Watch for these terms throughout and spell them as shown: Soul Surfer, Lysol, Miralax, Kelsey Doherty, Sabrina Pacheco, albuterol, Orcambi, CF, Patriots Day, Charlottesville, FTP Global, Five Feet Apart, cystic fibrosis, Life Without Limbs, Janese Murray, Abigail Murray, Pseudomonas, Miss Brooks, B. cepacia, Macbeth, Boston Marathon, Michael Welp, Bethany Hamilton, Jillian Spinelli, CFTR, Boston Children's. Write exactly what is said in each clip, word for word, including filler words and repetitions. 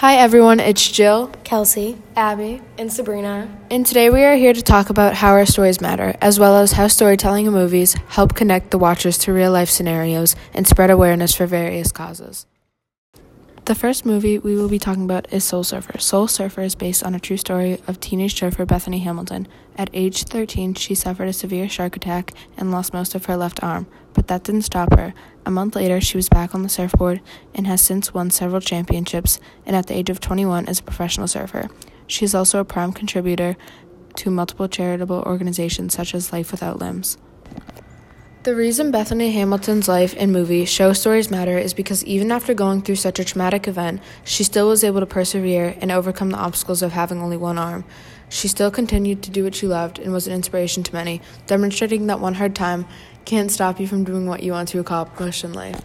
Hi everyone, it's Jill, Kelsey, Abby, and Sabrina. And today we are here to talk about how our stories matter, as well as how storytelling in movies help connect the watchers to real-life scenarios and spread awareness for various causes. The first movie we will be talking about is Soul Surfer. Soul Surfer is based on a true story of teenage surfer Bethany Hamilton. At age thirteen, she suffered a severe shark attack and lost most of her left arm, but that didn't stop her. A month later, she was back on the surfboard and has since won several championships, and at the age of twenty-one is a professional surfer. She is also a prime contributor to multiple charitable organizations such as Life Without Limbs. The reason Bethany Hamilton's life and movie Show Stories Matter is because even after going through such a traumatic event, she still was able to persevere and overcome the obstacles of having only one arm. She still continued to do what she loved and was an inspiration to many, demonstrating that one hard time can't stop you from doing what you want to accomplish in life.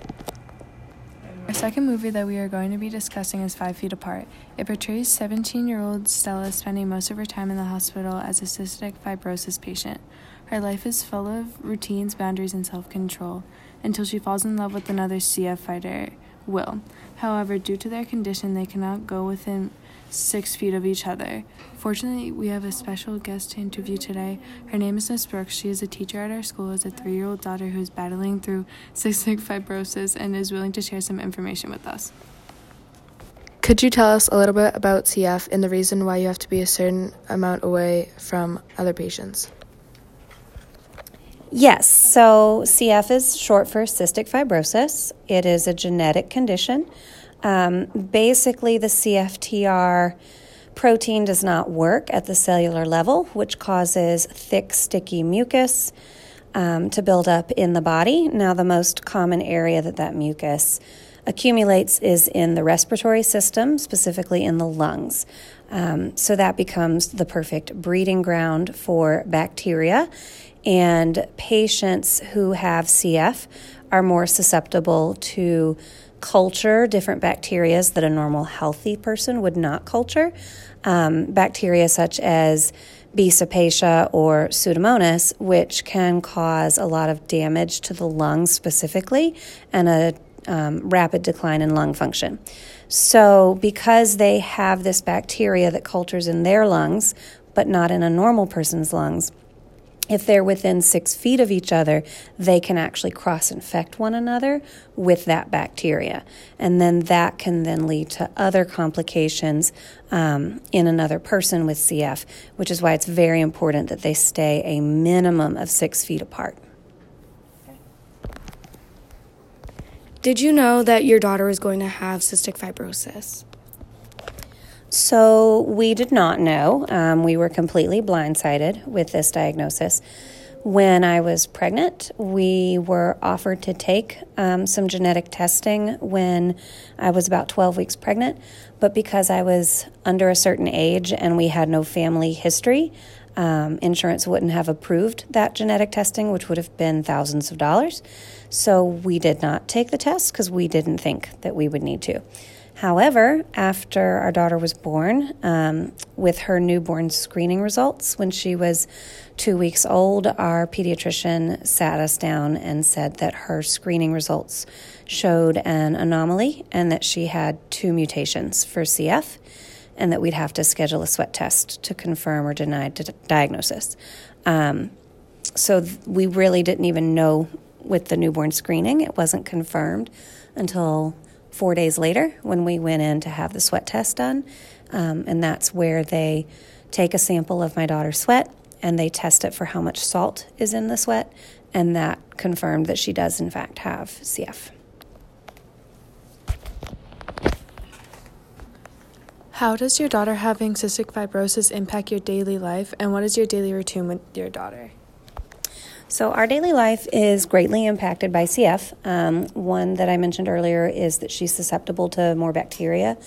Our second movie that we are going to be discussing is Five Feet Apart. It portrays seventeen-year-old Stella spending most of her time in the hospital as a cystic fibrosis patient. Her life is full of routines, boundaries, and self-control until she falls in love with another C F fighter, Will. However, due to their condition, they cannot go within six feet of each other. Fortunately, we have a special guest to interview today. Her name is Miss Brooks. She is a teacher at our school, has a three-year-old daughter who is battling through cystic fibrosis and is willing to share some information with us. Could you tell us a little bit about C F and the reason why you have to be a certain amount away from other patients? Yes, so C F is short for cystic fibrosis. It is a genetic condition. Um, basically, the C F T R protein does not work at the cellular level, which causes thick, sticky mucus um, to build up in the body. Now, the most common area that that mucus accumulates is in the respiratory system, specifically in the lungs. Um, so that becomes the perfect breeding ground for bacteria. And patients who have C F are more susceptible to culture different bacteria that a normal healthy person would not culture. Um, bacteria such as B. cepacia or Pseudomonas, which can cause a lot of damage to the lungs specifically and a um, rapid decline in lung function. So because they have this bacteria that cultures in their lungs, but not in a normal person's lungs, if they're within six feet of each other, they can actually cross-infect one another with that bacteria. And then that can then lead to other complications um, in another person with C F, which is why it's very important that they stay a minimum of six feet apart. Did you know that your daughter is going to have cystic fibrosis? So we did not know. Um, we were completely blindsided with this diagnosis. When I was pregnant, we were offered to take um, some genetic testing when I was about twelve weeks pregnant. But because I was under a certain age and we had no family history, um, insurance wouldn't have approved that genetic testing, which would have been thousands of dollars. So we did not take the test because we didn't think that we would need to. However, after our daughter was born, um, with her newborn screening results, when she was two weeks old, our pediatrician sat us down and said that her screening results showed an anomaly and that she had two mutations for C F and that we'd have to schedule a sweat test to confirm or deny d- diagnosis. Um, so th- we really didn't even know with the newborn screening. It wasn't confirmed until four days later when we went in to have the sweat test done, um, and that's where they take a sample of my daughter's sweat and they test it for how much salt is in the sweat, and that confirmed that she does in fact have C F. How does your daughter having cystic fibrosis impact your daily life, and what is your daily routine with your daughter? So our daily life is greatly impacted by C F. Um, one that I mentioned earlier is that she's susceptible to more bacteria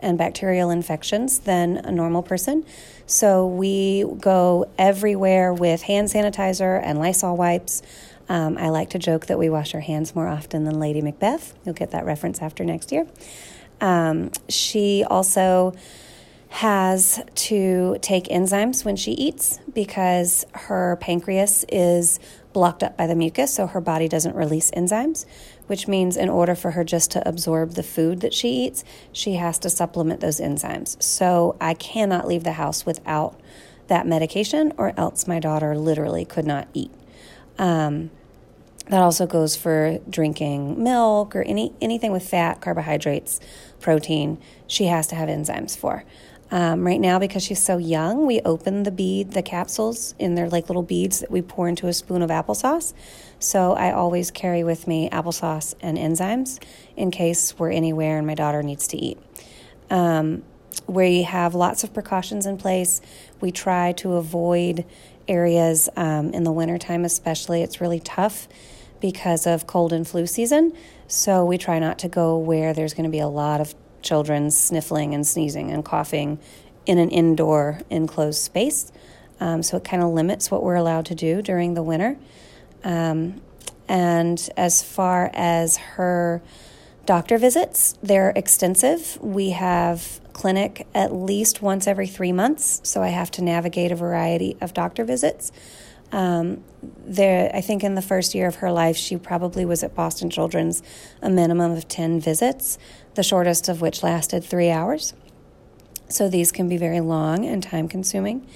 and bacterial infections than a normal person. So we go everywhere with hand sanitizer and Lysol wipes. Um, I like to joke that we wash our hands more often than Lady Macbeth. You'll get that reference after next year. Um, she also has to take enzymes when she eats because her pancreas is blocked up by the mucus, so her body doesn't release enzymes, which means in order for her just to absorb the food that she eats, she has to supplement those enzymes. So I cannot leave the house without that medication, or else my daughter literally could not eat. Um, that also goes for drinking milk or any anything with fat, carbohydrates, protein. She has to have enzymes for. Um, right now, because she's so young, we open the bead, the capsules, and they're like little beads that we pour into a spoon of applesauce. So I always carry with me applesauce and enzymes in case we're anywhere and my daughter needs to eat. Um, we have lots of precautions in place. We try to avoid areas um, in the wintertime especially. It's really tough because of cold and flu season. So we try not to go where there's going to be a lot of children sniffling and sneezing and coughing in an indoor enclosed space. Um, so it kind of limits what we're allowed to do during the winter. Um, and as far as her doctor visits, they're extensive. We have clinic at least once every three months, so I have to navigate a variety of doctor visits. Um, there, I think in the first year of her life, she probably was at Boston Children's a minimum of ten visits, the shortest of which lasted three hours. So these can be very long and time-consuming.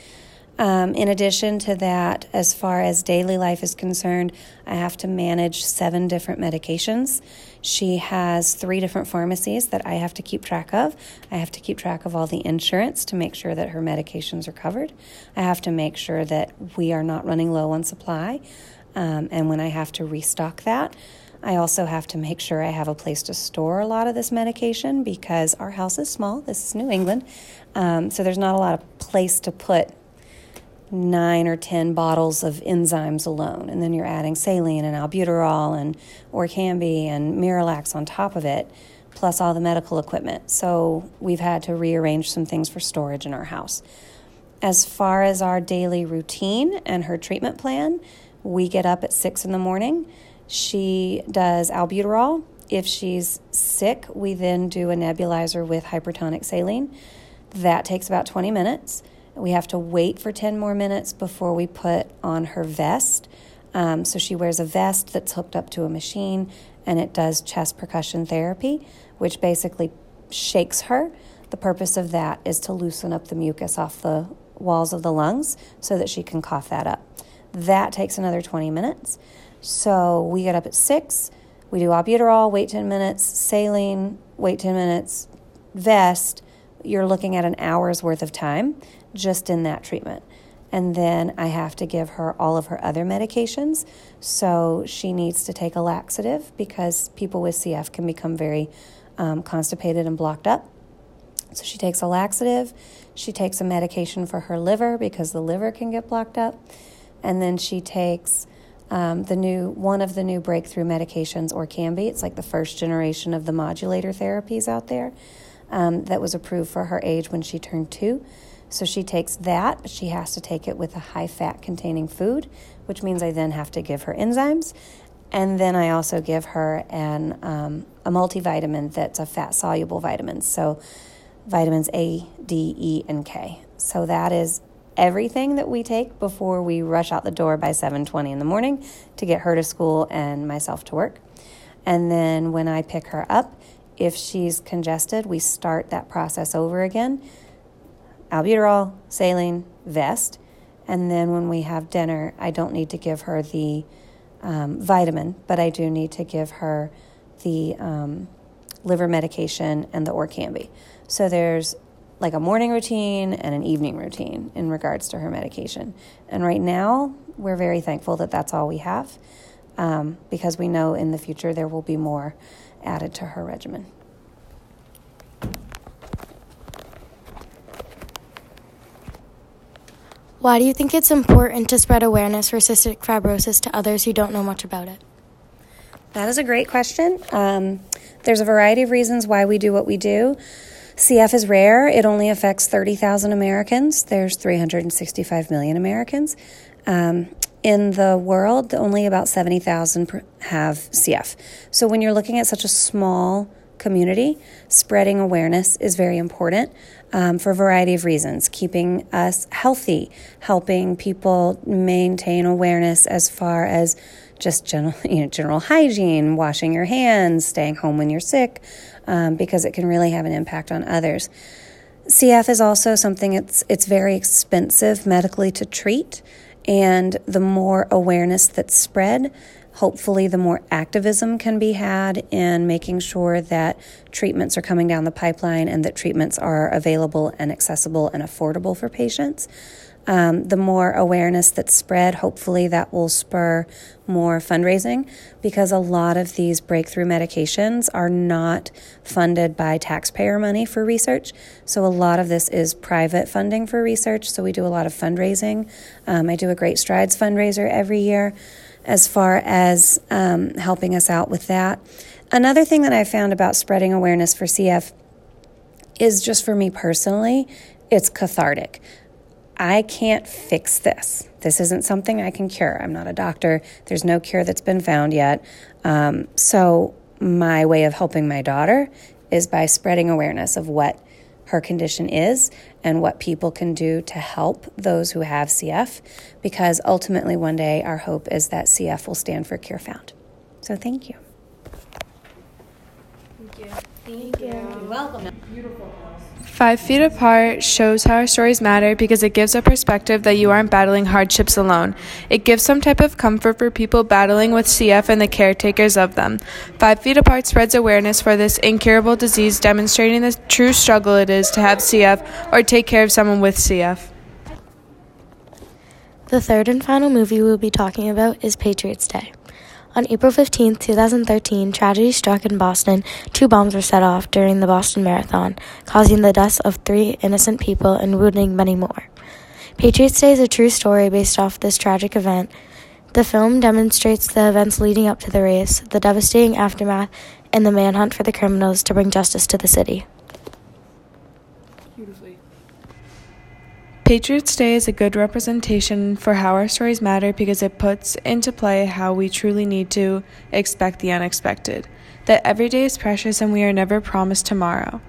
Um, in addition to that, as far as daily life is concerned, I have to manage seven different medications. She has three different pharmacies that I have to keep track of. I have to keep track of all the insurance to make sure that her medications are covered. I have to make sure that we are not running low on supply, um, and when I have to restock that. I also have to make sure I have a place to store a lot of this medication because our house is small. This is New England, um, so there's not a lot of place to put nine or ten bottles of enzymes alone, and then you're adding saline and albuterol and Orcambi and Miralax on top of it, plus all the medical equipment. So we've had to rearrange some things for storage in our house. As far as our daily routine and her treatment plan, we get up at six in the morning. She does albuterol. If she's sick, we then do a nebulizer with hypertonic saline. That takes about twenty minutes. We have to wait for ten more minutes before we put on her vest. Um, so she wears a vest that's hooked up to a machine, and it does chest percussion therapy, which basically shakes her. The purpose of that is to loosen up the mucus off the walls of the lungs so that she can cough that up. That takes another twenty minutes. So we get up at six, we do albuterol, wait ten minutes, saline, wait ten minutes, vest. You're looking at an hour's worth of time just in that treatment. And then I have to give her all of her other medications. So she needs to take a laxative because people with C F can become very um, constipated and blocked up. So she takes a laxative. She takes a medication for her liver because the liver can get blocked up. And then she takes um, the new one of the new breakthrough medications, Orcambi. It's like the first generation of the modulator therapies out there. Um, that was approved for her age when she turned two. So she takes that, but she has to take it with a high fat containing food, which means I then have to give her enzymes. And then I also give her an um, a multivitamin that's a fat-soluble vitamin, so vitamins A, D, E, and K. So that is everything that we take before we rush out the door by seven twenty in the morning to get her to school and myself to work. And then when I pick her up, if she's congested, we start that process over again. Albuterol, saline, vest. And then when we have dinner, I don't need to give her the um, vitamin, but I do need to give her the um, liver medication and the Orcambi. So there's like a morning routine and an evening routine in regards to her medication. And right now, we're very thankful that that's all we have um, because we know in the future there will be more added to her regimen. Why do you think it's important to spread awareness for cystic fibrosis to others who don't know much about it? That is a great question. Um, there's a variety of reasons why we do what we do. C F is rare. It only affects thirty thousand Americans. There's three hundred sixty-five million Americans. Um, In the world, only about seventy thousand have C F. So when you're looking at such a small community, spreading awareness is very important um, for a variety of reasons. Keeping us healthy, helping people maintain awareness as far as just general, you know, general hygiene, washing your hands, staying home when you're sick, um, because it can really have an impact on others. C F is also something it's it's very expensive medically to treat, and the more awareness that's spread, hopefully the more activism can be had in making sure that treatments are coming down the pipeline and that treatments are available and accessible and affordable for patients. Um, the more awareness that's spread, hopefully that will spur more fundraising, because a lot of these breakthrough medications are not funded by taxpayer money for research. So a lot of this is private funding for research. So we do a lot of fundraising. Um, I do a Great Strides fundraiser every year as far as um, helping us out with that. Another thing that I found about spreading awareness for C F is, just for me personally, it's cathartic. I can't fix this. This isn't something I can cure. I'm not a doctor. There's no cure that's been found yet. Um, so my way of helping my daughter is by spreading awareness of what her condition is and what people can do to help those who have C F, because ultimately one day our hope is that C F will stand for Cure Found. So thank you. Thank you. Thank you. You're welcome. Beautiful. Five Feet Apart shows how our stories matter because it gives a perspective that you aren't battling hardships alone. It gives some type of comfort for people battling with C F and the caretakers of them. Five Feet Apart spreads awareness for this incurable disease, demonstrating the true struggle it is to have C F or take care of someone with C F. The third and final movie we'll be talking about is Patriots Day. On April fifteenth, twenty thirteen, tragedy struck in Boston. Two bombs were set off during the Boston Marathon, causing the deaths of three innocent people and wounding many more. Patriots Day is a true story based off this tragic event. The film demonstrates the events leading up to the race, the devastating aftermath, and the manhunt for the criminals to bring justice to the city. Patriots Day is a good representation for how our stories matter because it puts into play how we truly need to expect the unexpected, that every day is precious and we are never promised tomorrow.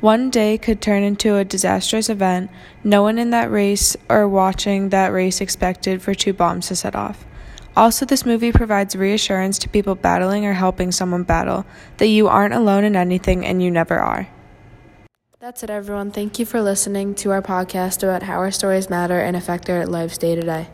One day could turn into a disastrous event. No one in that race or watching that race expected for two bombs to set off. Also, this movie provides reassurance to people battling or helping someone battle that you aren't alone in anything and you never are. That's it, everyone. Thank you for listening to our podcast about how our stories matter and affect our lives day to day.